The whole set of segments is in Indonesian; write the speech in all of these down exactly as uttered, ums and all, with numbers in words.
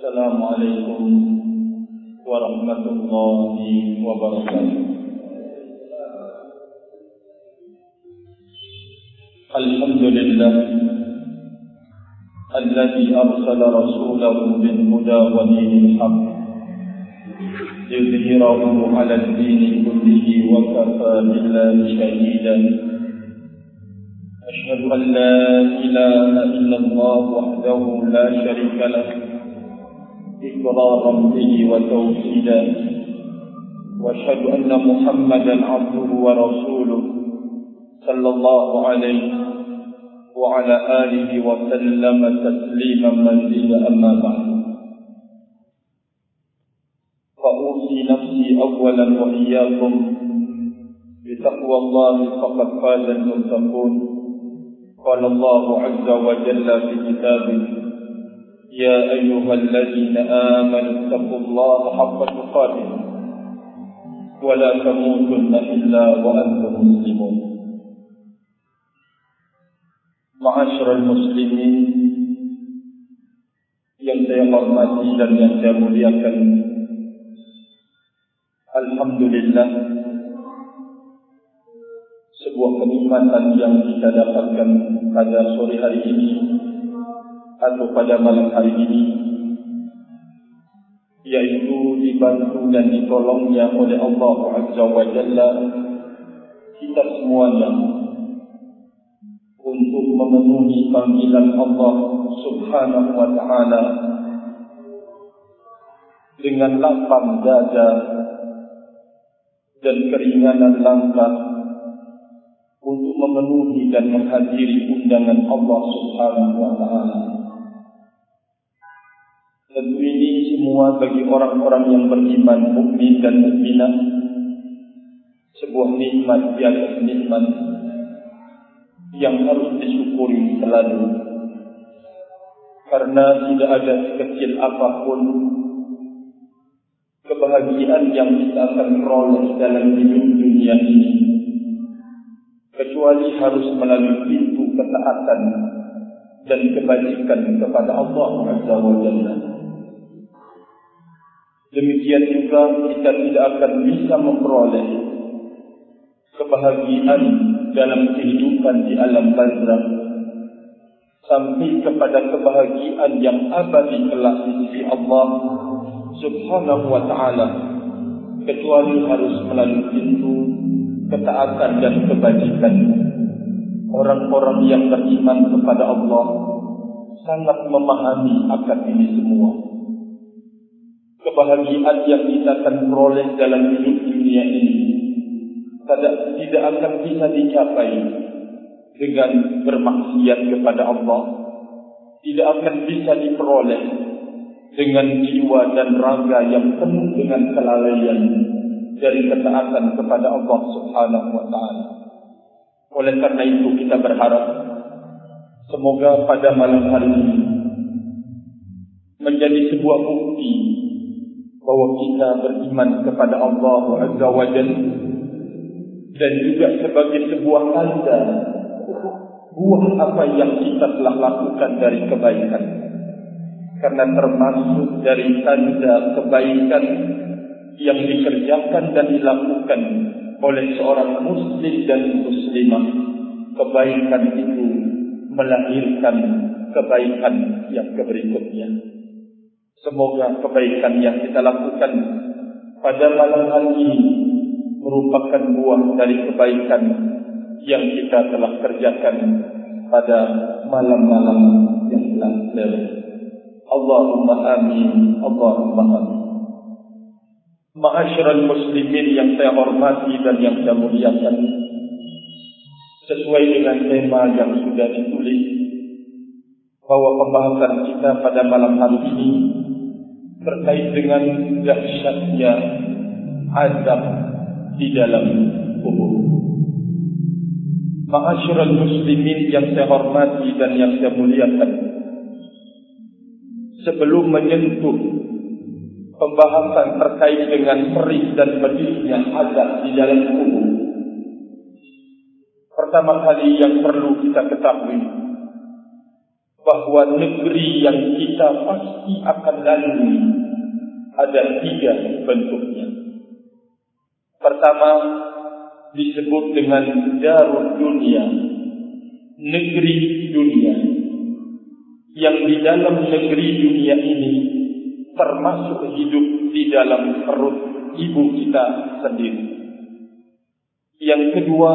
Assalamualaikum warahmatullahi wabarakatuh. Alhamdulillah alladzi arsala rasulahu bil huda wa dinil haqq yudhhirahu 'ala ad-dini kullihi wa kafa billahi shahidan. Ashhadu an la ilaha illallah wahdahu la syarika lahu إقرارا به وتوحيدا وأشهد أن محمدا عبده ورسوله صلى الله عليه وعلى آله وسلم تسليما مزيدا أما بعد فأوصي نفسي أولا وإياكم بتقوى الله فقد فاز المتقون. قال الله عز وجل في كتابه يا أيها الذين آمنوا اتقوا الله حق تقاته ولا تموتن إلا وأنتم مسلمون. معاشر المسلمين yang saya hormati dan yang saya muliakan, alhamdulillah sebuah kenikmatan yang kita dapatkan pada sore hari ini atau pada malam hari ini, yaitu dibantu dan ditolongnya oleh Allah Azza wa Jalla kita semuanya untuk memenuhi panggilan Allah Subhanahu wa Ta'ala dengan lapang dada dan keringanan langkah untuk memenuhi dan menghadiri undangan Allah Subhanahu wa Ta'ala. Tentu ini semua bagi orang-orang yang beriman, mukmin dan mukminah, sebuah nikmat di atas nikmat yang harus disyukuri selalu, karena tidak ada sekecil apapun kebahagiaan yang kita akan peroleh dalam hidup dunia ini kecuali harus melalui pintu ketaatan dan kebajikan kepada Allah Azza wa Jalla. Demikian juga kita tidak akan bisa memperoleh kebahagiaan dalam kehidupan di alam barzakh sampai kepada kebahagiaan yang abadi kelak di sisi Allah Subhanahu wa Ta'ala kecuali harus melalui pintu ketaatan dan kebajikan. Orang-orang yang beriman kepada Allah sangat memahami akan ini semua. Kebahagiaan yang kita akan peroleh dalam hidup dunia ini tidak, tidak akan bisa dicapai dengan bermaksiat kepada Allah. Tidak akan bisa diperoleh dengan jiwa dan raga yang penuh dengan kelalaian dari ketaatan kepada Allah Subhanahu wa Ta'ala. Oleh karena itu kita berharap semoga pada malam hari ini menjadi sebuah bukti bahwa kita beriman kepada Allah Azza wa Jalla dan juga sebagai sebuah tanda buah apa yang kita telah lakukan dari kebaikan, karena termasuk dari tanda kebaikan yang dikerjakan dan dilakukan oleh seorang muslim dan muslimah, kebaikan itu melahirkan kebaikan yang berikutnya. Semoga kebaikan yang kita lakukan pada malam hari ini merupakan buah dari kebaikan yang kita telah kerjakan pada malam-malam yang telah lewat. Allahumma amin, Allahumma amin. Ma'asyiral muslimin yang saya hormati dan yang saya muliakan, sesuai dengan tema yang sudah ditulis, bahwa pembahasan kita pada malam hari ini terkait dengan dahsyatnya azab di dalam kubur. Ma'asyiral muslimin yang saya hormati dan yang saya muliakan, sebelum menyentuh pembahasan terkait dengan perih dan pedihnya azab di dalam kubur, pertama kali yang perlu kita ketahui bahwa negeri yang kita pasti akan lalui ada tiga bentuknya. Pertama disebut dengan Darul Dunia, negeri dunia, yang di dalam negeri dunia ini termasuk hidup di dalam perut ibu kita sendiri. Yang kedua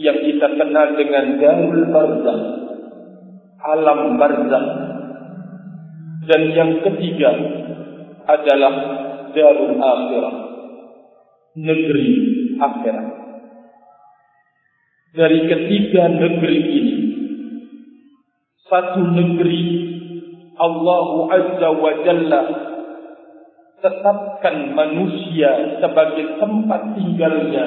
yang kita kenal dengan Darul Barzah, alam barzah. Dan yang ketiga adalah Darul Akhirah, negeri akhirat. Dari ketiga negeri ini, satu negeri Allah Azza wa Jalla tetapkan manusia sebagai tempat tinggalnya,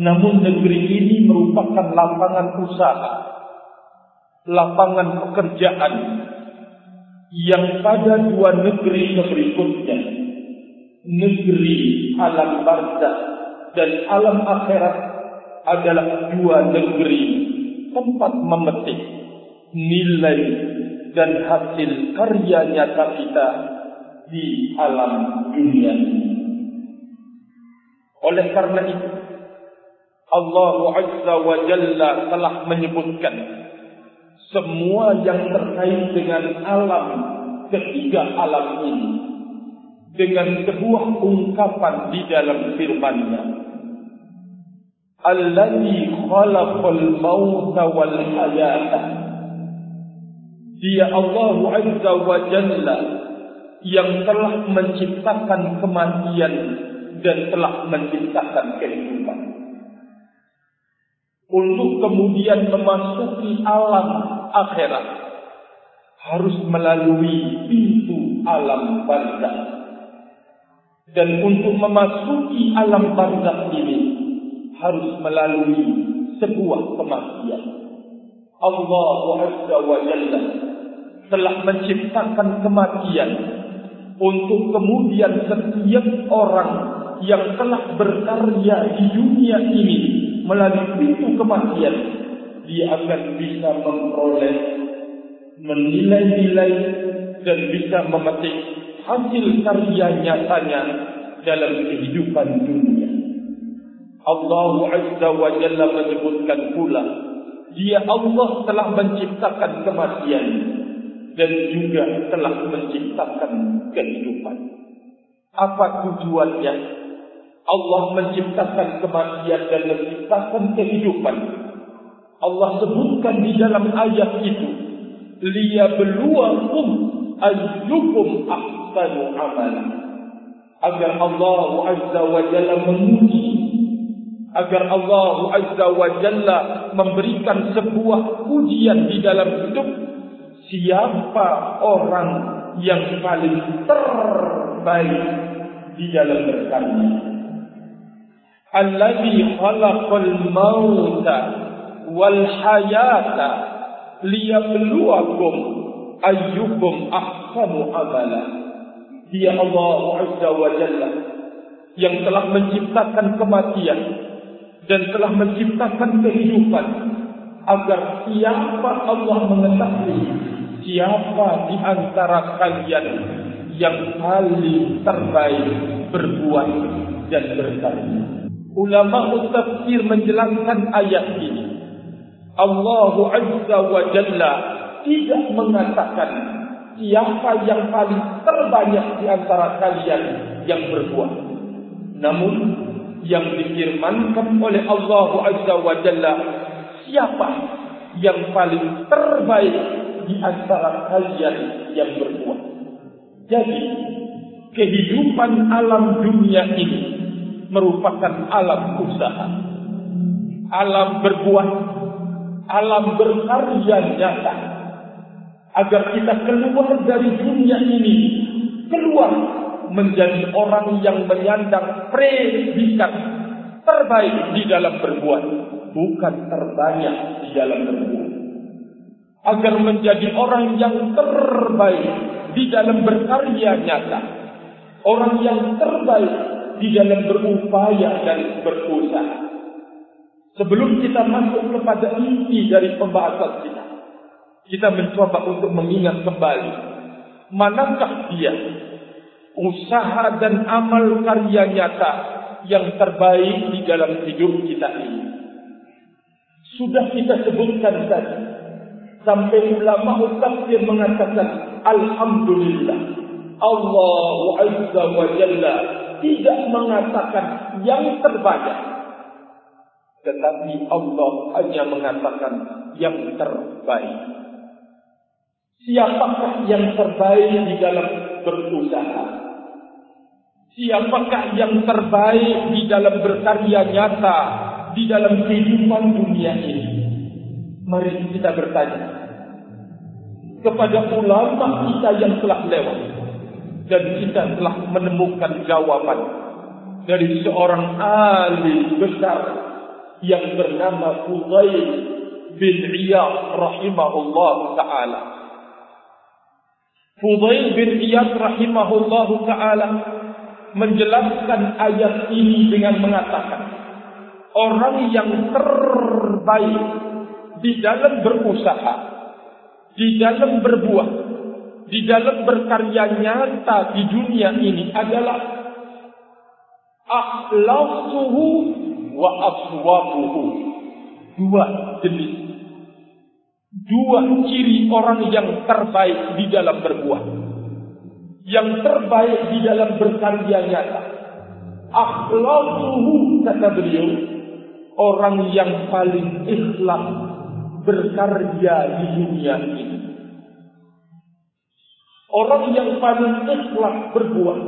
namun negeri ini merupakan lapangan usaha, lapangan pekerjaan, yang pada dua negeri berikutnya, negeri alam barzah dan alam akhirat, adalah dua negeri tempat memetik nilai dan hasil karya nyata kita di alam dunia. Oleh karena itu, Allah Azza wa Jalla telah menyebutkan semua yang terkait dengan alam, ketiga alam ini, dengan sebuah ungkapan di dalam firman-Nya. Allazi khalaqal mauta wal hayata. Dia Allah Azza wa Jalla yang telah menciptakan kematian dan telah menciptakan kehidupan. Untuk kemudian memasuki alam akhirat harus melalui pintu alam barzah, dan untuk memasuki alam barzah ini harus melalui sebuah kematian. Allah Azza wa Jalla telah menciptakan kematian untuk kemudian setiap orang yang telah berkarya di dunia ini melalui pintu kematian, dia akan bisa memperoleh menilai-nilai dan bisa memetik hasil karya nyatanya dalam kehidupan dunia. Allah Azza wa Jalla menyebutkan pula, dia Allah telah menciptakan kematian dan juga telah menciptakan kehidupan. Apa tujuannya? Allah menciptakan kematian dan menciptakan kehidupan. Allah sebutkan di dalam ayat itu, liyabluwakum ayyukum ahsanu amala, agar Allah Azza wa Jalla menguji, agar Allah Azza wa Jalla memberikan sebuah ujian di dalam hidup, siapa orang yang paling terbaik di dalam berkarya. Allazi khalaqal mauta wal hayata liyabluwakum ayyukum ahsanu amala. Dia Allah Azza wa Jalla yang telah menciptakan kematian dan telah menciptakan kehidupan, agar siapa Allah mengetahui siapa di antara kalian yang paling terbaik berbuat dan berkarya. Ulama tafsir menjelaskan ayat ini, Allah Azza wa Jalla tidak mengatakan siapa yang paling terbanyak di antara kalian yang berbuat. Namun yang difirmankan oleh Allah Azza wa Jalla, siapa yang paling terbaik di antara kalian yang berbuat. Jadi kehidupan alam dunia ini merupakan alam usaha, alam berbuat, alam berkarya nyata, agar kita keluar dari dunia ini, keluar menjadi orang yang menyandang predikat terbaik di dalam berbuat, bukan terbanyak di dalam berbuat. Agar menjadi orang yang terbaik di dalam berkarya nyata, orang yang terbaik di dalam berupaya dan berusaha. Sebelum kita masuk kepada inti dari pembahasan kita, Kita mencoba untuk mengingat kembali, manakah dia usaha dan amal karya nyata yang terbaik di dalam hidup kita ini. Sudah kita sebutkan tadi, sampai ulama tafsir mengatakan alhamdulillah, Allahu azza wa jalla tidak mengatakan yang terbanyak, tetapi Allah hanya mengatakan yang terbaik. Siapakah yang terbaik di dalam berusaha? Siapakah yang terbaik di dalam berkarya nyata di dalam kehidupan dunia ini? Mari kita bertanya kepada ulama kita yang telah lewat, dan kita telah menemukan jawaban dari seorang alim besar yang bernama Fudail bin Iyad rahimahullah ta'ala. Fudail bin Iyad rahimahullah ta'ala menjelaskan ayat ini dengan mengatakan, orang yang terbaik di dalam berusaha, di dalam berbuat, di dalam berkarya nyata di dunia ini adalah akhlasuhu wa aswabuhu. Dua jenis, dua ciri orang yang terbaik di dalam berbuat, yang terbaik di dalam berkarya nyata. Akhlasuhu, kata beliau, orang yang paling ikhlas berkarya di dunia ini. Orang yang paling ikhlas berbuat.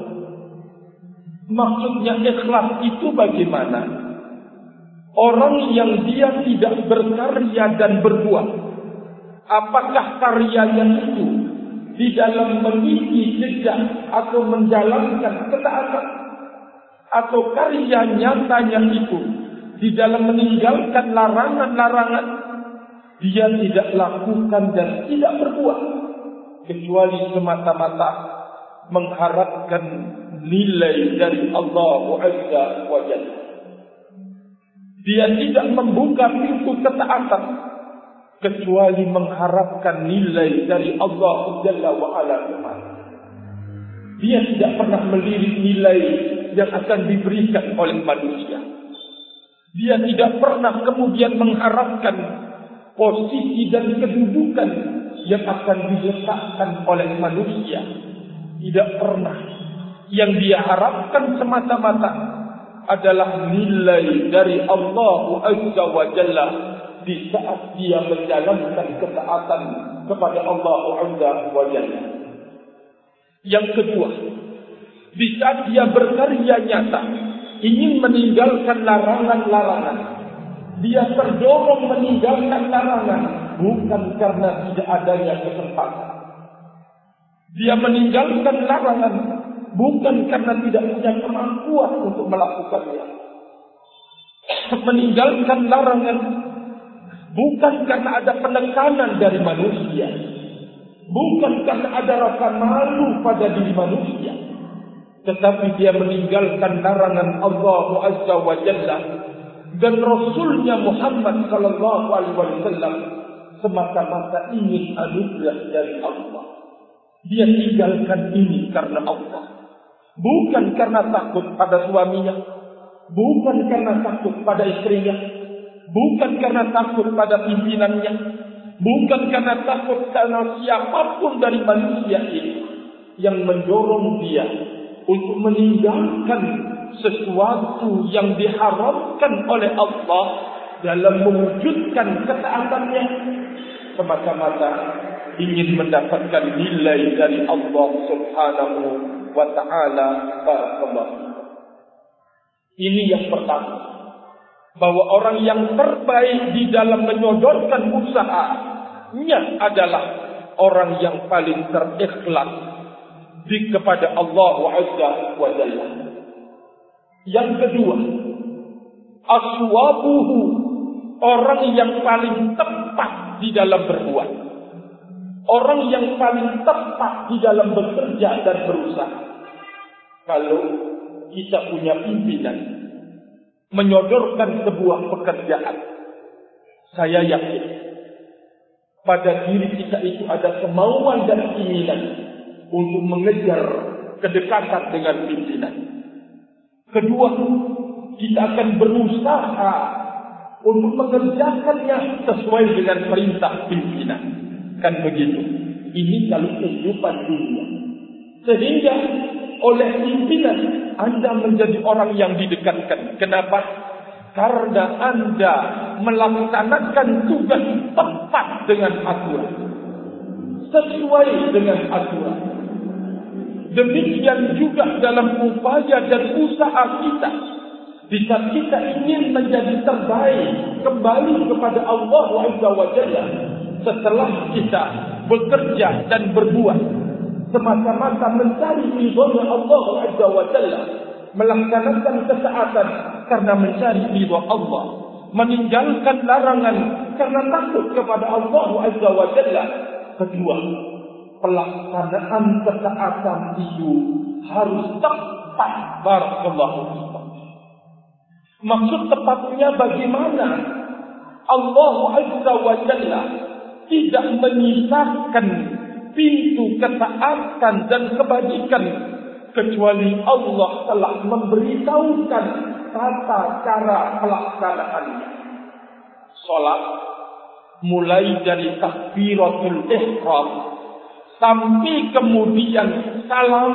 Maksudnya ikhlas itu bagaimana? Orang yang dia tidak berkarya dan berbuat, apakah karyanya itu di dalam mengisi jejak atau menjalankan ketaatan, atau karya nyatanya itu di dalam meninggalkan larangan-larangan? Dia tidak lakukan dan tidak berbuat kecuali semata-mata mengharapkan nilai dari Allah Azza wa Jalla. Dia tidak membuka pintu ketaatan kecuali mengharapkan nilai dari Allah Jalla wa Ala. Dia tidak pernah melirik nilai yang akan diberikan oleh manusia. Dia tidak pernah kemudian mengharapkan posisi dan kedudukan yang akan diletakkan oleh manusia. Tidak pernah. Yang dia harapkan semata-mata adalah nilai dari Allah Azza wa Jalla di saat dia menjalankan ketaatan kepada Allah Azza wa Jalla. Yang kedua, di saat dia berkarya nyata, ingin meninggalkan larangan-larangan, dia terdorong meninggalkan larangan bukan karena tidak adanya kesempatan. Dia meninggalkan larangan bukan karena tidak punya kemampuan untuk melakukannya. Meninggalkan larangan bukan karena ada penekanan dari manusia, bukan karena ada rasa malu pada diri manusia, tetapi dia meninggalkan larangan Allah Azza wa Jalla dan Rasulnya Muhammad sallallahu alaihi wasallam semata-mata ingin anugerah dari Allah. Dia tinggalkan ini karena Allah, bukan karena takut pada suaminya, bukan karena takut pada istrinya, bukan karena takut pada pimpinannya, bukan karena takut karena siapapun dari manusia ini yang mendorong dia untuk meninggalkan sesuatu yang diharapkan oleh Allah dalam mewujudkan ketaatannya, semata-mata ingin mendapatkan nilai dari Allah Subhanahu wa ta'ala. Ini yang pertama, bahwa orang yang terbaik di dalam menyodorkan usahanya adalah orang yang paling terikhlas di kepada Allah Azza wa Jalla. Yang kedua, aswabuhu, orang yang paling tepat di dalam berbuat, orang yang paling tepat di dalam bekerja dan berusaha. Kalau kita punya pimpinan menyodorkan sebuah pekerjaan, saya yakin pada diri kita itu ada kemauan dan keinginan untuk mengejar kedekatan dengan pimpinan. Kedua, kita akan berusaha untuk mengerjakannya sesuai dengan perintah pimpinan. Kan begitu. Ini kalau kehidupan dunia. Sehingga oleh pimpinan Anda menjadi orang yang didekatkan. Kenapa? Karena Anda melaksanakan tugas tepat dengan aturan. Sesuai dengan aturan. Demikian juga dalam upaya dan usaha kita. Di saat kita ingin menjadi terbaik kembali kepada Allah Azza wa Jalla, setelah kita bekerja dan berbuat semata-mata mencari ridha Allah Azza wa Jalla, melaksanakan ketaatan karena mencari ridha Allah, meninggalkan larangan karena takut kepada Allah Azza wa Jalla. Kedua, pelaksanaan ketaatan itu harus tepat. Barakallahu. Maksud tepatnya bagaimana? Allah Azza wa Jalla tidak menyisakan pintu ketaatan dan kebajikan kecuali Allah telah memberitahukan tata cara pelaksanaannya. Salat mulai dari takbiratul ihram sampai kemudian salam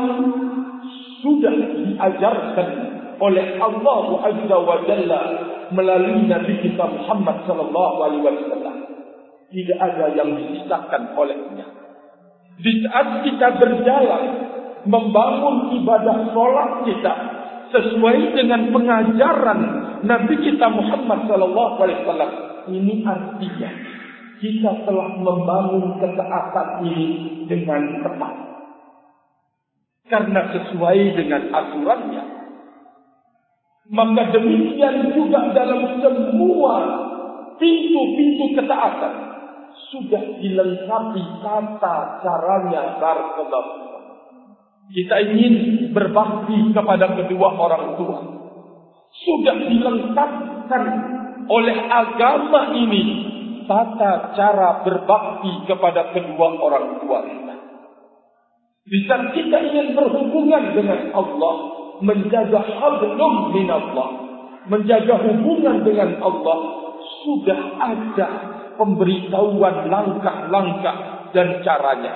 sudah diajarkan oleh Allah Azza wa Jalla melalui Nabi kita Muhammad sallallahu alaihi wasallam. Tidak ada yang disisakan olehnya. Di saat kita berjalan membangun ibadah salat kita sesuai dengan pengajaran Nabi kita Muhammad sallallahu alaihi wasallam, ini artinya kita telah membangun ketaatan ini dengan tepat. Karena sesuai dengan aturannya. Maka demikian juga dalam semua pintu-pintu ketaatan sudah dilengkapi tata caranya. Barakallahu. Kita ingin berbakti kepada kedua orang tua, sudah dilengkapkan oleh agama ini tata cara berbakti kepada kedua orang tua kita. Di saat kita ingin berhubungan dengan Allah, menjaga hablum minallah, menjaga hubungan dengan Allah, sudah ada pemberitahuan langkah-langkah dan caranya.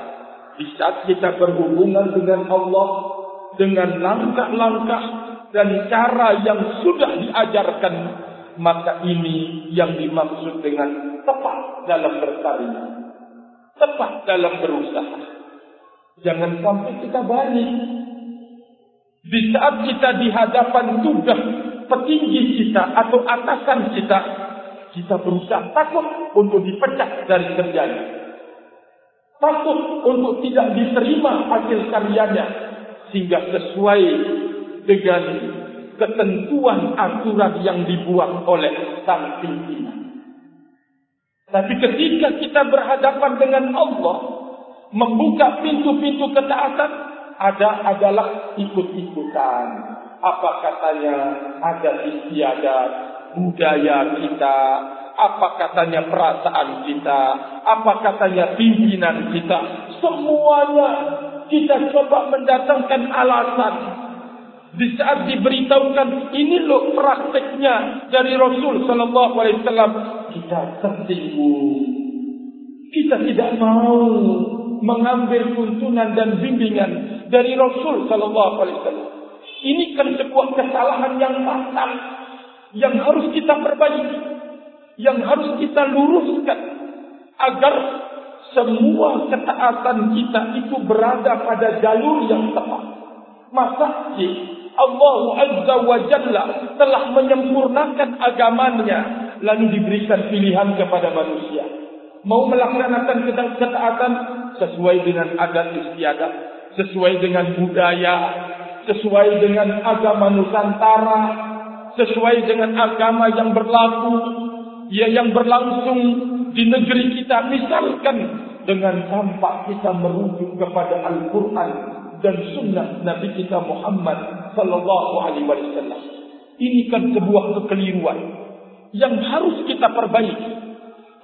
Di saat kita berhubungan dengan Allah dengan langkah-langkah dan cara yang sudah diajarkan, maka ini yang dimaksud dengan tepat dalam berkarya, tepat dalam berusaha. Jangan sampai kita balik. Di saat kita di hadapan tugas petinggi kita atau atasan kita, kita berusaha takut untuk dipecat dari kerjanya, takut untuk tidak diterima hasil karyanya, sehingga sesuai dengan ketentuan aturan yang dibuat oleh sang pimpinan. Tapi ketika kita berhadapan dengan Allah, membuka pintu-pintu ketaatan, ada adalah ikut-ikutan. Apa katanya adat istiadat budaya kita, apa katanya perasaan kita, apa katanya pimpinan kita, semuanya kita coba mendatangkan alasan. Di saat diberitahukan ini loh prakteknya dari Rasul sallallahu alaihi wasallam, kita tersinggung. Kita tidak mau mengambil tuntunan dan bimbingan dari Rasul sallallahu alaihi wasallam. Ini kan sebuah kesalahan yang fatal yang harus kita perbaiki, yang harus kita luruskan agar semua ketaatan kita itu berada pada jalur yang tepat. Masa sih Allah Azza wa Jalla telah menyempurnakan agamanya lalu diberikan pilihan kepada manusia. Mau melaksanakan ketaatan sesuai dengan adat istiadat, sesuai dengan budaya, sesuai dengan agama Nusantara, sesuai dengan agama yang berlaku, ya yang berlangsung di negeri kita, misalkan dengan tampak kita merujuk kepada Al-Quran dan Sunnah Nabi kita Muhammad Sallallahu Alaihi Wasallam. Ini kan sebuah kekeliruan yang harus kita perbaiki.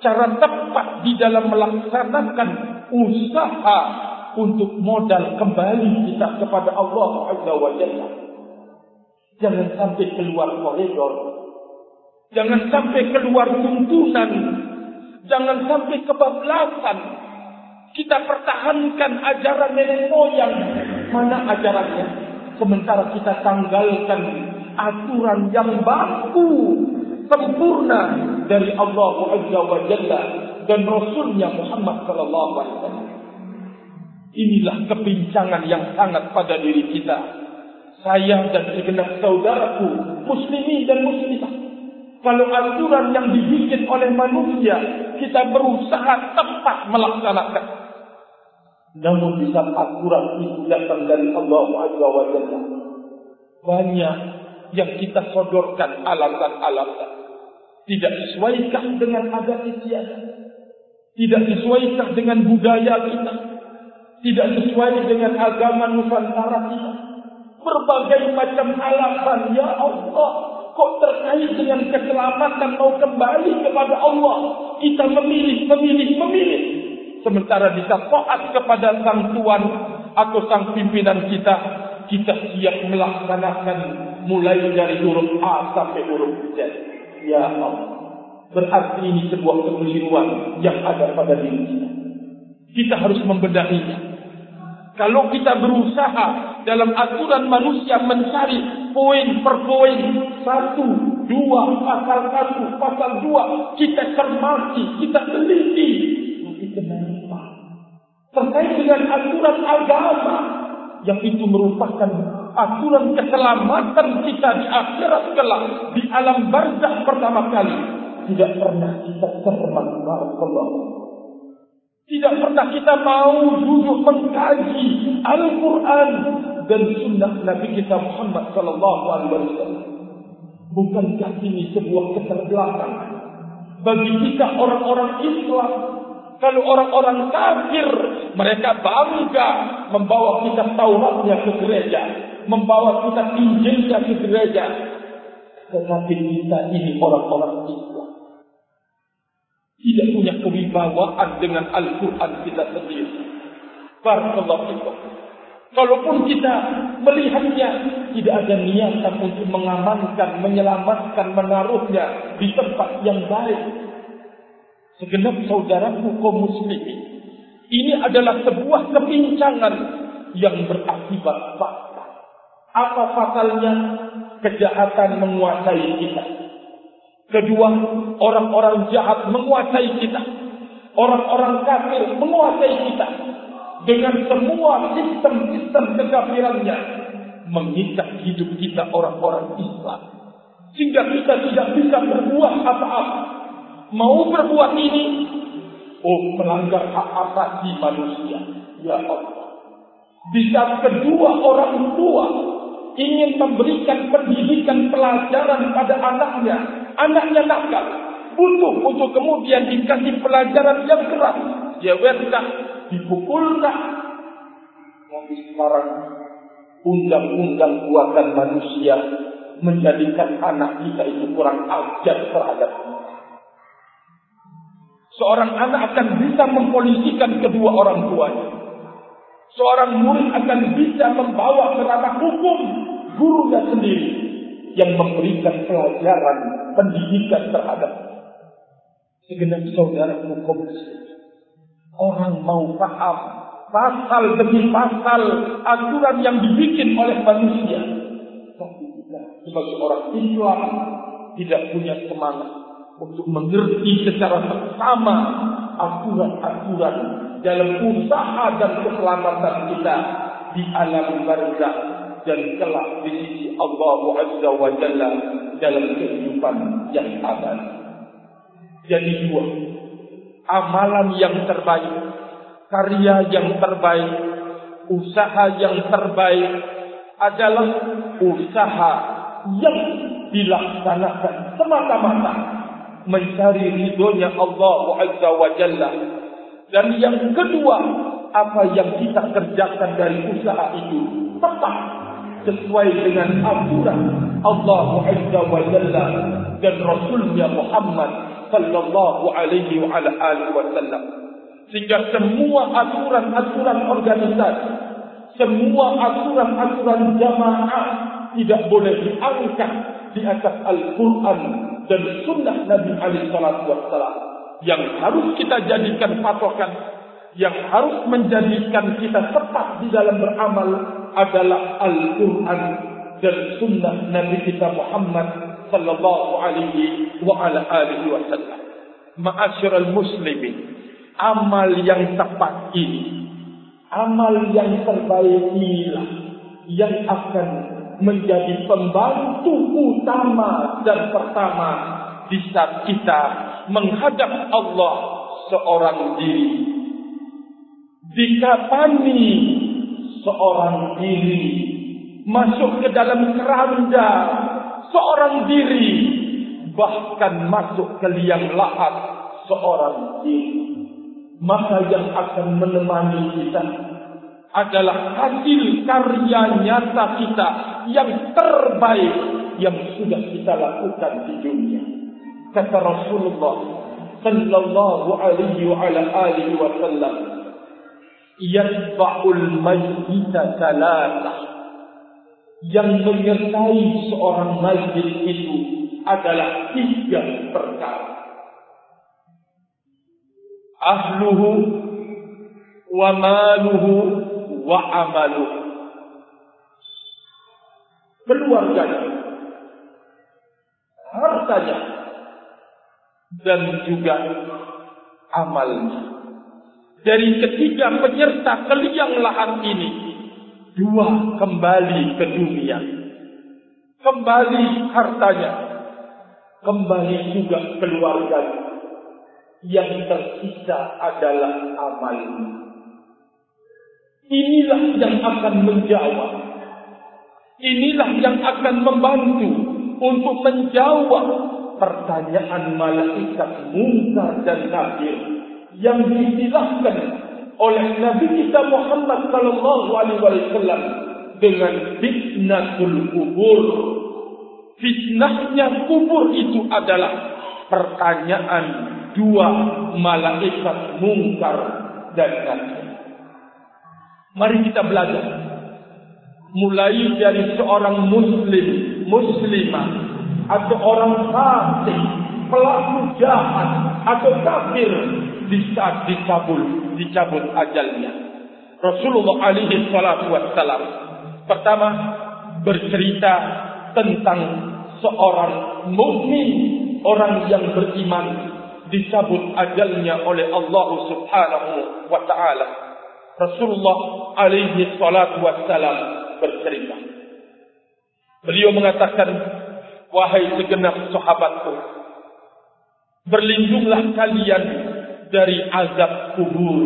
cara tepat di dalam melaksanakan usaha untuk modal kembali kita kepada Allah Azza wa Jalla. Jangan sampai keluar koridor, jangan sampai keluar tuntunan, jangan sampai kebablasan. Kita pertahankan ajaran nenek moyang, mana ajarannya? Sementara kita tanggalkan aturan yang baku sempurna dari Allah Azza wa Jalla dan Rasulnya Muhammad Sallallahu Alaihi Wasallam. Inilah kebincangan yang sangat pada diri kita. Saya dan segenap saudaraku, muslimin dan muslimah. Kalau aturan yang dibikin oleh manusia, kita berusaha tepat melaksanakan. Namun bisa aturan itu datang dari Allah Azza wa Jalla. Banyak yang kita sodorkan alasan-alasan. Tidak sesuaikah dengan adat istiadat? Tidak sesuaikah dengan budaya kita? Tidak sesuai dengan agama Nusantara kita. Berbagai macam alasan. Ya Allah, kok terkait dengan keselamatan mau kembali kepada Allah, kita memilih, memilih, memilih. Sementara kita taat kepada sang tuan atau sang pimpinan kita, kita siap melaksanakan mulai dari huruf A sampai huruf Z. Ya Allah, berarti ini sebuah kekeliruan yang ada pada diri kita. Kita harus membedahinya. Kalau kita berusaha dalam aturan manusia mencari poin per poin, satu, dua, pasal satu, pasal dua, kita cermati, kita teliti, kita menimpa terkait dengan aturan agama yang itu merupakan aturan keselamatan kita di akhirat kelak, di alam barzakh pertama kali, tidak pernah kita cermat. Barakallahu. Tidak pernah kita mau duduk mengkaji Al-Quran dan sunnah Nabi kita Muhammad Sallallahu Alaihi Wasallam. Bukankah ini sebuah keterbelakangan bagi kita orang-orang Islam? Kalau orang-orang kafir, mereka bangga membawa kitab Tauratnya ke gereja, membawa kitab Injilnya ke gereja. Tetapi kita ini orang-orang Islam tidak punya kewibawaan dengan Al-Quran kita sendiri. Barakallahu fikum. Kalaupun kita melihatnya, tidak ada niatan untuk mengamankan, menyelamatkan, menaruhnya di tempat yang baik. Segenap saudaraku kaum muslimin, ini adalah sebuah kebincangan yang berakibat fatal. Apa fatalnya? Kejahatan menguasai kita. Kedua, orang-orang jahat menguasai kita. Orang-orang kafir menguasai kita. Dengan semua sistem-sistem kekafirannya, mengikat hidup kita orang-orang Islam. Sehingga kita tidak bisa berbuat apa-apa. Mau berbuat ini, oh melanggar hak asasi manusia. Ya Allah. Di saat kedua orang tua ingin memberikan pendidikan pelajaran pada anaknya, anaknya nakal, butuh untuk kemudian dikasih pelajaran yang keras. Dia werkah, dipukulkah. Tapi sekarang undang-undang buatan manusia menjadikan anak kita itu kurang ajar terhadap kita. Seorang anak akan bisa mempolisikan kedua orang tuanya. Seorang murid akan bisa membawa kerana hukum gurunya sendiri yang memberikan pelajaran pendidikan terhadap segenap saudaraku kaum muslimin. Orang mau paham pasal demi pasal aturan yang dibikin oleh manusia, tapi kita sebagai orang Islam tidak punya semangat untuk mengerti secara bersama aturan-aturan dalam usaha dan keselamatan kita di alam barzakh dan kelak di sisi Allah Azza wa Jalla dalam kehidupan yang abadi. Jadi dua, amalan yang terbaik, karya yang terbaik, usaha yang terbaik adalah usaha yang dilaksanakan semata-mata mencari ridhonya Allah Azza wa Jalla. Dan yang kedua, apa yang kita kerjakan dari usaha itu tepat sesuai dengan aturan Allah Azza wa Jalla dan Rasulnya Muhammad sallallahu alaihi wa ala alihi wasallam. Sehingga semua aturan-aturan organisasi, semua aturan-aturan jamaah tidak boleh diangkat di atas Al-Quran dan sunnah Nabi alaihi salatu wassalam. Yang harus kita jadikan patokan, yang harus menjadikan kita tepat di dalam beramal adalah Al-Quran dan sunnah Nabi kita Muhammad sallallahu alaihi wa ala alihi wasallam. Ma'asyiral muslimin, amal yang tepat ini, amal yang terbaik inilah yang akan menjadi pembantu utama dan pertama di saat kita menghadap Allah seorang diri, dikapani seorang diri, masuk ke dalam keranda seorang diri, bahkan masuk ke liang lahat seorang diri. Maka yang akan menemani kita adalah hasil karya nyata kita yang terbaik yang sudah kita lakukan di dunia. Kata Rasulullah sallallahu alaihi wa ala alihi wa sallam, yatba'ul mayyita thalathah. Yang menyertai seorang mayit itu adalah tiga perkara. Ahluhu wa maluhu wa amaluhu. Keluarganya, hartanya, dan juga amalnya. Dari ketiga penyerta keliang lahat ini, dua kembali ke dunia, kembali hartanya, kembali juga keluarganya. Yang tersisa adalah amal. Inilah yang akan menjawab, inilah yang akan membantu untuk menjawab pertanyaan malaikat munkar dan nakir yang disilahkan oleh Nabi kita Muhammad sallallahu alaihi wasallam dengan fitnatul kubur. Fitnahnya kubur itu adalah pertanyaan dua malaikat mungkar dan nakir. Mari kita belajar mulai dari seorang muslim, muslimah, atau orang fasik, pelaku jahat, atau kafir di saat dicabut, dicabut ajalnya. Rasulullah alaihi salatu wassalam pertama bercerita tentang seorang mukmin, orang yang beriman, dicabut ajalnya oleh Allah subhanahu wa ta'ala. Rasulullah alaihi salatu wassalam bercerita. Beliau mengatakan, wahai segenap sahabatku, berlindunglah kalian dari azab kubur.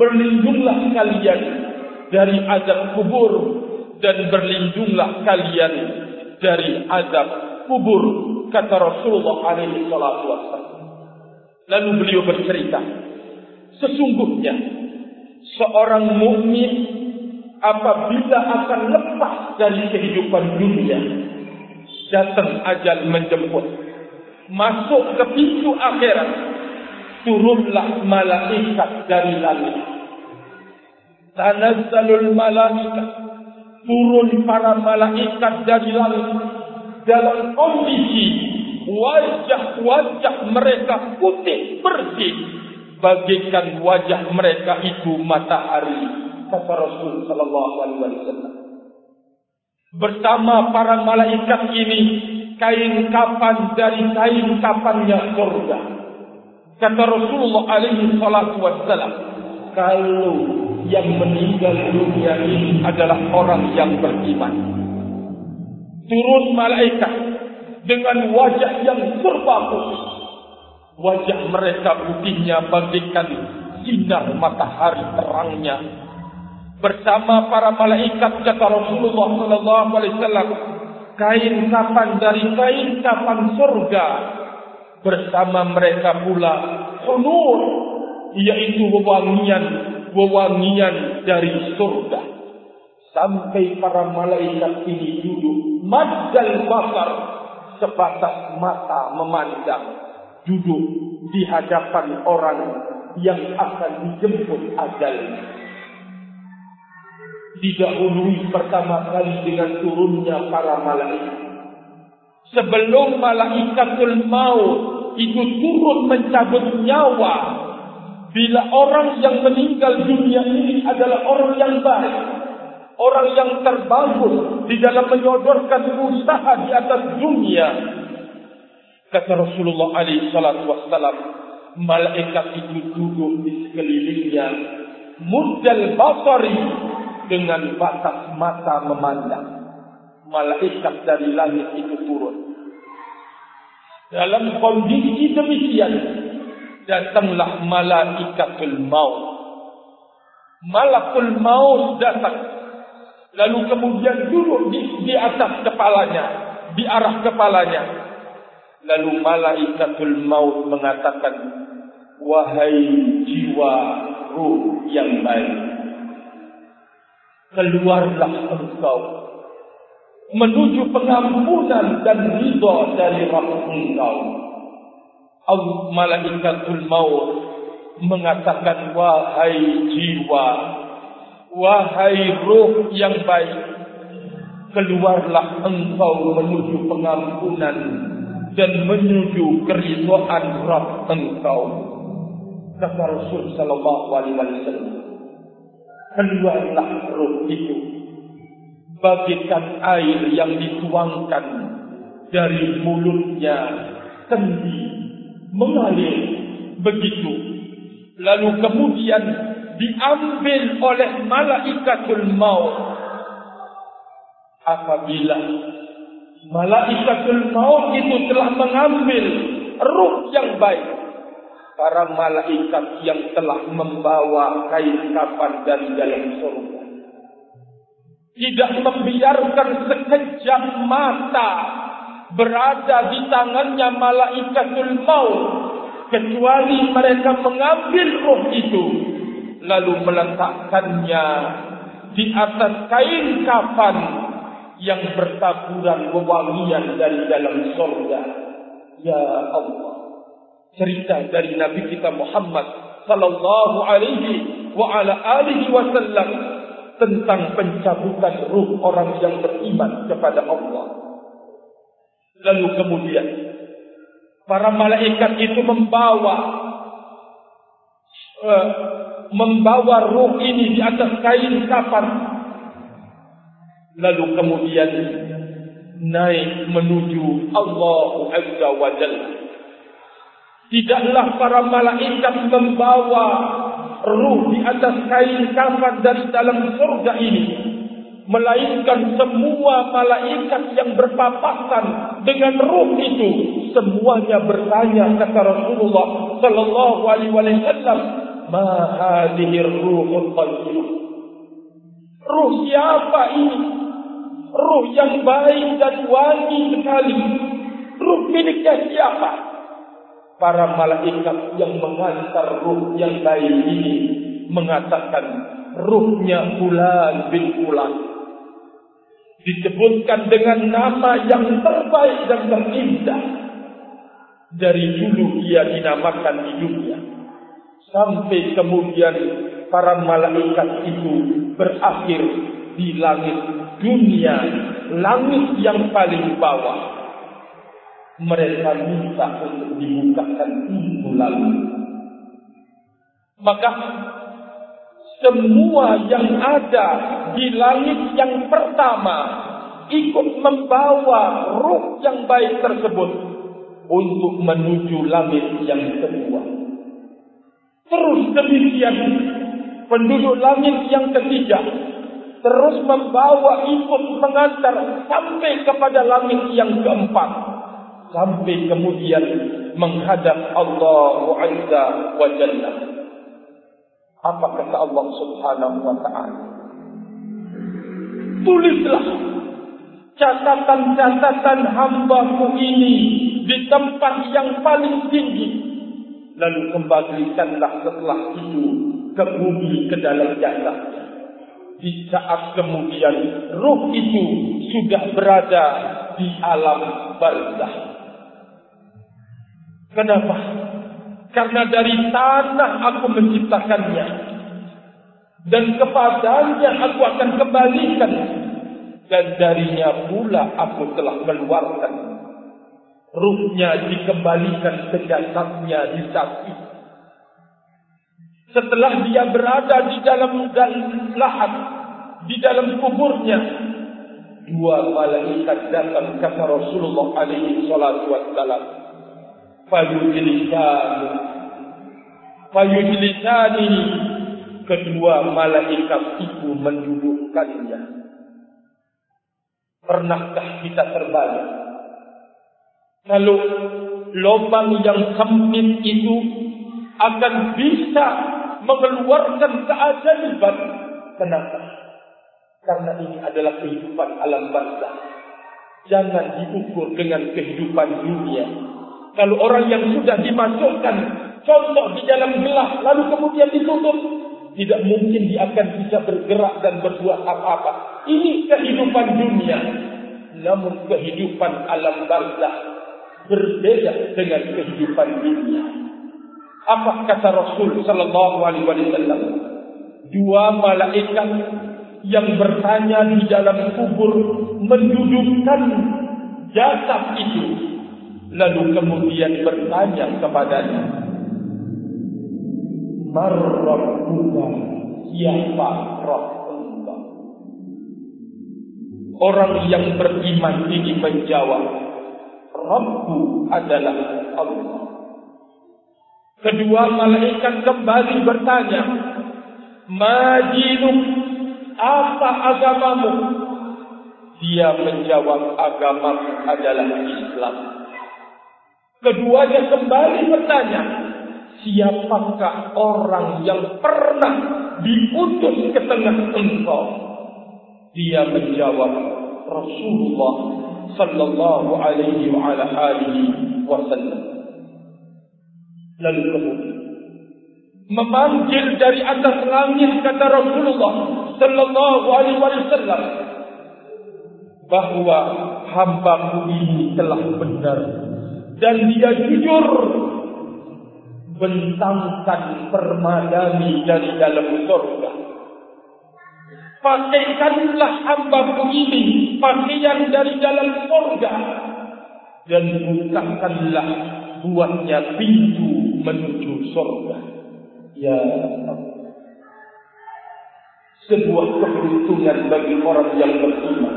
Berlindunglah kalian dari azab kubur. Dan berlindunglah kalian dari azab kubur. Kata Rasulullah alaihi salatu wassalam. Lalu beliau bercerita, sesungguhnya seorang mukmin apabila akan lepas dari kehidupan dunia, datang ajal menjemput, masuk ke pintu akhirat, turunlah malaikat dari langit. Tanazzalul malaikat, turun para malaikat dari langit dalam kondisi wajah-wajah mereka putih bersih, bagikan wajah mereka itu matahari. Kata Rasul sallallahu alaihi wasallam. Bersama para malaikat ini kain kapan dari kain kapannya surga. Kata Rasulullah alaihi salatu wasallam, kalau yang meninggal dunia ini adalah orang yang beriman, turun malaikat dengan wajah yang serba putih. Wajah mereka putihnya bagaikan sinar matahari terangnya. Bersama para malaikat, kata Rasulullah sallallahu alaihi wasallam, kain kapan dari kain kapan surga. Bersama mereka pula hunur, yaitu wewangian, wewangian dari surga. Sampai para malaikat ini duduk maddal basar, sebatas mata memandang. duduk di hadapan orang yang akan dijemput ajalnya. Didahului pertama kali dengan turunnya para malaikat. Sebelum malaikatul maut itu turun mencabut nyawa, bila orang yang meninggal dunia ini adalah orang yang baik, orang yang terbangun di dalam menyodorkan usaha di atas dunia, kata Rasulullah alaihi salatu wassalam, malaikat itu duduk di sekelilingnya, mudal basari, dengan batas mata memandang. Malaikat dari langit itu turun. Dalam kondisi demikian, datanglah malaikatul maut. Malakul maut datang, lalu kemudian duduk di, di atas kepalanya, di arah kepalanya. Lalu malaikatul maut mengatakan, wahai jiwa ruh yang baik, keluarlah engkau menuju pengampunan dan ridha dari Rabb engkau. Malaikatul maut mengatakan, wahai jiwa, wahai ruh yang baik, keluarlah engkau menuju pengampunan dan menuju keridhaan Rabb engkau. Kata Rasul sallallahu alaihi wasallam, keluarlah ruh itu bagikan air yang dituangkan dari mulutnya sendi mengalir begitu, lalu kemudian diambil oleh malaikatul maut. Apabila malaikatul maut itu telah mengambil ruh yang baik, para malaikat yang telah membawa kain kafan dari dalam surga tidak membiarkan sekejap mata berada di tangannya malaikatul maut, kecuali mereka mengambil ruh itu, lalu meletakkannya di atas kain kafan yang bertaburan wewangian dari dalam surga. Ya Allah, cerita dari Nabi kita Muhammad sallallahu alaihi wa ala alihi wasallam tentang pencabutan ruh orang yang beriman kepada Allah. Lalu kemudian para malaikat itu membawa uh, membawa ruh ini di atas kain kafan, lalu kemudian naik menuju Allah Azza wa Jalla. Tidaklah para malaikat membawa ruh di atas kain kafan dari dalam surga ini, melainkan semua malaikat yang berpapasan dengan ruh itu semuanya bertanya, kata Rasulullah sallallahu alaihi wasallam, ma hadhihir ruhul tayyib, ruh siapa ini? Ruh yang baik dan wangi sekali, ruh miliknya siapa? Para malaikat yang mengantar ruh yang baik ini mengatakan, ruhnya Fulan bin Fulan. Disebutkan dengan nama yang terbaik dan terindah. Dari dulu dia dinamakan di dunia, sampai kemudian para malaikat itu berakhir di langit dunia, langit yang paling bawah. Mereka minta untuk dibukakan pintu lalu. Maka semua yang ada di langit yang pertama ikut membawa ruh yang baik tersebut untuk menuju langit yang kedua. Terus demikian penduduk langit yang ketiga terus membawa ikut mengantar sampai kepada langit yang keempat, sampai kemudian menghadap Allah Azza wa Jalla. Apa kata Allah Subhanahu wa Ta'ala? Tulislah catatan-catatan hamba-Mu ini di tempat yang paling tinggi, lalu kembalikanlah setelah itu ke bumi, ke dalam jasadnya. Di saat kemudian ruh itu sudah berada di alam barzakh. Kenapa? Karena dari tanah aku menciptakannya, dan kepadanya aku akan kembalikan, dan darinya pula aku telah keluarkan. Ruhnya dikembalikan ke jasadnya di sapi. Setelah dia berada di dalam lahat, di dalam kuburnya, dua malaikat datang, kata Rasulullah alaihi salatu wassalam, fayujlisani fayujlisani kedua malaikat itu mendudukkannya. Pernahkah kita terbalik? Kalau lubang yang sempit itu akan bisa mengeluarkan keajaiban, kenapa? Karena ini adalah kehidupan alam barzah. Jangan diukur dengan kehidupan dunia. Kalau orang yang sudah dimasukkan contoh di dalam gelas lalu kemudian ditutup, tidak mungkin dia akan bisa bergerak dan berbuat apa-apa. Ini kehidupan dunia. Namun kehidupan alam barzah berbeda dengan kehidupan dunia. Apa kata Rasul sallallahu alaihi wasallam? Dua malaikat yang bertanya di dalam kubur mendudukkan jasad itu, lalu kemudian bertanya kepadanya, marrabbuka, siapa Rasulullah? Orang yang beriman ini menjawab, Rabbu adalah Allah. Kedua malaikat kembali bertanya, majiduk, apa agamamu? Dia menjawab, agamamu adalah Islam. Keduanya kembali bertanya, siapakah orang yang pernah diutus ke tengah engkau? Dia menjawab, Rasulullah sallallahu alaihi wa ala alihi wasallam. Lalu kemudian memanggil dari atas langit, kata Rasulullah sallallahu alaihi wasallam, bahwa hambaku ini telah benar dan dia jujur. Bentangkan permadani dari dalam surga, pakaikanlah hambaku ini pakaian dari dalam surga, dan bukakanlah buatnya pintu menuju surga. Ya Allah, sebuah keberuntungan bagi orang yang beriman,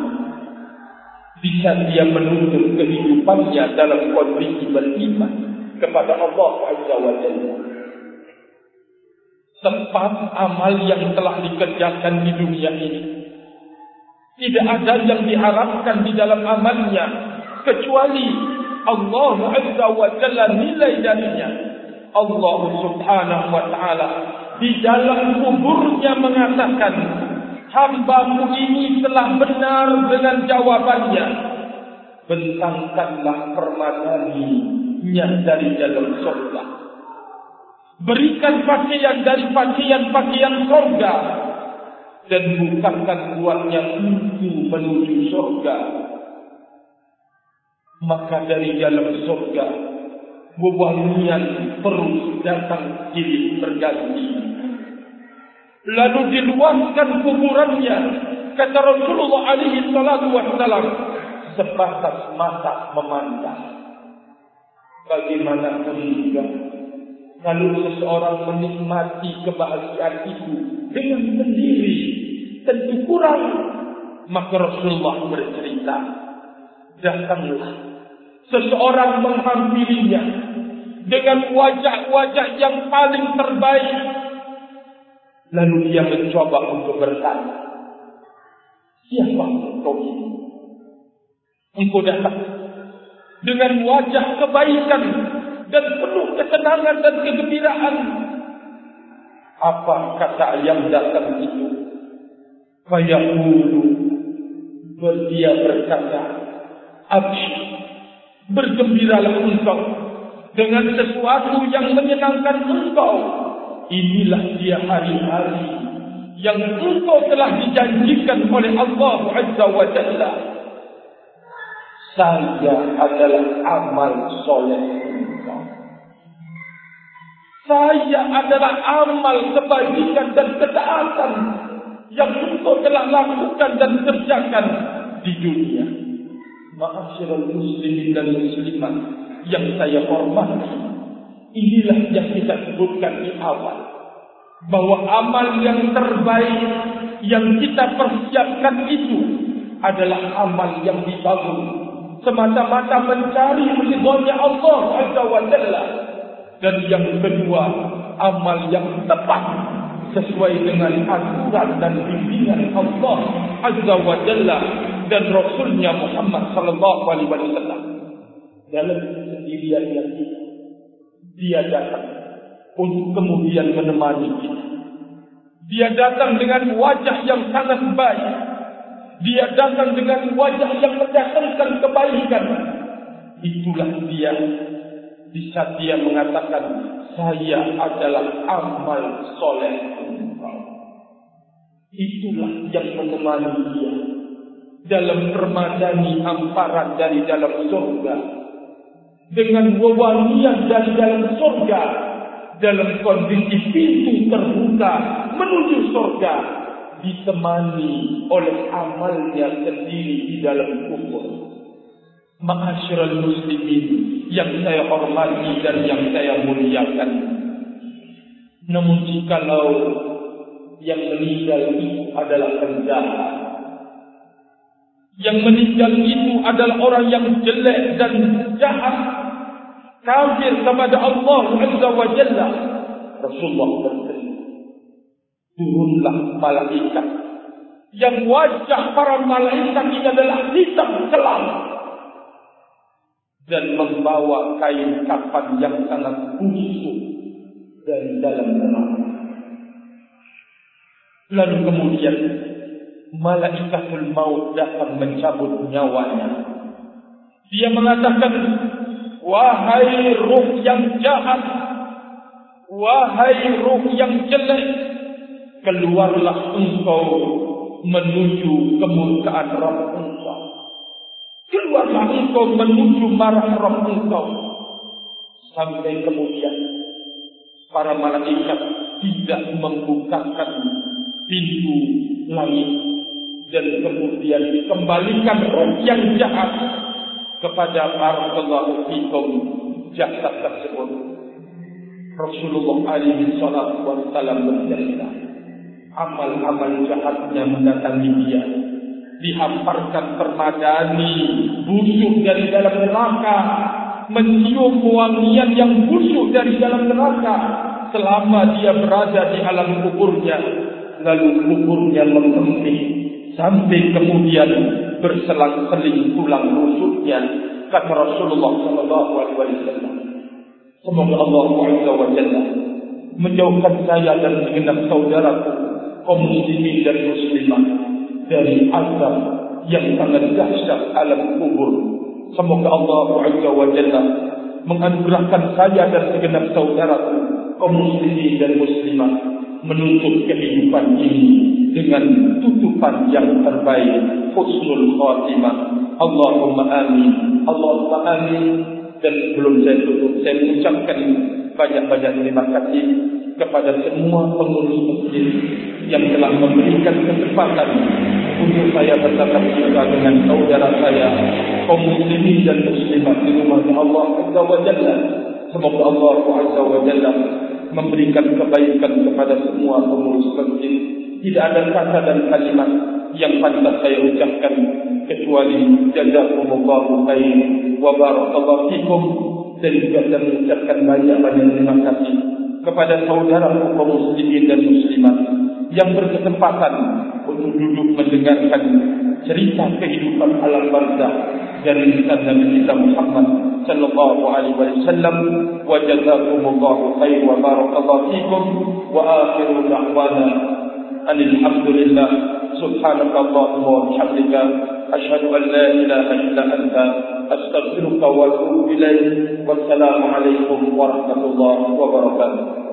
bisa dia menuntut kehidupannya dalam kondisi beriman kepada Allah Azza wa Jalla. Sebab amal yang telah dikerjakan di dunia ini, tidak ada yang diharapkan di dalam amalnya kecuali Allah Azza wa Jalla nilai darinya. Allah Subhanahu wa Ta'ala di dalam kuburnya mengatakan, hambaku ini telah benar dengan jawabannya. Bentangkanlah permadaninya dari dalam surga, berikan pakaian dari pakaian-pakaian surga, dan bukakan buatnya pintu menuju surga. Maka dari dalam surga wewangian terus datang silih berganti. Lalu diluaskan kuburannya, kata Rasulullah alaihi salatu wassalam, sebatas mata memandang. Bagaimana surga kalau seseorang menikmati kebahagiaan itu dengan sendiri? Tentu kurang. Maka Rasulullah bercerita, datanglah seseorang menghampirinya dengan wajah-wajah yang paling terbaik, lalu dia mencoba untuk bertanya, siapa engkau ini? Engkau datang dengan wajah kebaikan dan penuh ketenangan dan kegembiraan. Apa kata yang datang itu? Fayaqulu, dia berkata, abshir, bergembiralah engkau dengan sesuatu yang menyenangkan engkau. Inilah dia hari-hari yang engkau telah dijanjikan oleh Allah Azza wa Jalla. Saya adalah amal soleh engkau. Saya adalah amal kebajikan dan ketaatan yang engkau telah lakukan dan kerjakan di dunia. Ma'asyiral muslimin dan muslimat yang saya hormati, inilah yang kita sebutkan di awal, bahwa amal yang terbaik yang kita persiapkan itu adalah amal yang dibangun semata-mata mencari ridhonya Allah Azza wa Jalla. Dan yang kedua, amal yang tepat sesuai dengan aturan dan bimbingan Allah Azza wa Jalla dan Rasulnya Muhammad Sallallahu Alaihi Wasallam. Dalam kesendiriannya kita, dia datang untuk kemudian menemani kita. Dia datang dengan wajah yang sangat baik. Dia datang dengan wajah yang mendatangkan kebaikan. Itulah dia. Di saat dia mengatakan, saya adalah amal soleh. Itulah yang menemani dia dalam permadani amparan dari dalam surga, dengan wewangian dari dalam surga, dalam kondisi pintu terbuka menuju surga, ditemani oleh amalnya sendiri di dalam kubur. Ma'asyiral muslimin yang saya hormati dan yang saya muliakan, namun jikalau yang meninggal itu adalah penjahat, yang meninggal itu adalah orang yang jelek dan jahat, kafir kepada Allah Azza wa Jalla, Rasulullah berkata, turunlah malaikat yang wajah para malaikat ini adalah hitam kelam dan membawa kain kafan yang sangat busuk dari dalam neraka. Lalu kemudian malaikatul maut datang mencabut nyawanya. Dia mengatakan, wahai ruh yang jahat, wahai ruh yang jelek, keluarlah engkau menuju kemurkaan Rabb engkau. Keluarlah engkau menuju marah Rabb engkau. Sampai kemudian para malaikat tidak membukakan pintu langit, dan kemudian dikembalikan roh yang jahat kepada barakallahu fikum jasad tersebut. Rasulullah alaihi salatu wassalam bercerita, amal-amal jahatnya mendatangi dia, dihamparkan permadani busuk dari dalam neraka, mencium wangian yang busuk dari dalam neraka selama dia berada di alam kuburnya. Lalu kuburnya mengempis sampai kemudian berselang-seling tulang rusuknya. Kata Rasulullah Sallallahu Alaihi Wasallam, semoga Allah Azza wa Jalla menjauhkan saya dan segenap saudaraku kaum muslimin dan muslimat dari azab yang sangat dahsyat alam kubur. Semoga Allah Azza wa Jalla menganugerahkan saya dan segenap saudaraku kaum muslimin dan muslimat menuntut kehidupan ini dengan tutupan yang terbaik, husnul khatimah. Allahumma amin, Allahumma amin. Dan sebelum saya tutup, saya mengucapkan banyak-banyak terima kasih kepada semua pengurus masjid yang telah memberikan kesempatan untuk saya bertatap muka dengan saudara saya kaum muslimin dan muslimat di rumah Allah Azza wa Jalla. Semoga Allah Azza wa Jalla memberikan kebaikan kepada semua pengurus masjid. Tidak ada kata dan kalimat yang pantas saya ucapkan kecuali jazakumullahu khairan wa barakallahu fikum. Saya juga akan mengucapkan banyak-banyak terima kasih kepada saudara kaum muslimin dan muslimat yang berkesempatan untuk duduk mendengarkan cerita kehidupan alam barzah dari lisan Nabi kita Muhammad Sallallahu Alaihi Wasallam. Wa jazakumullahu khairan wa barakallahu fikum. Wa akhiru da'wana alhamdulillah. Subhanakallahumma wa bihamdika, asyhadu an la ilaha illa anta, astaghfiruka wa atubu ilaik. Wassalamu alaikum warahmatullahi wabarakatuh.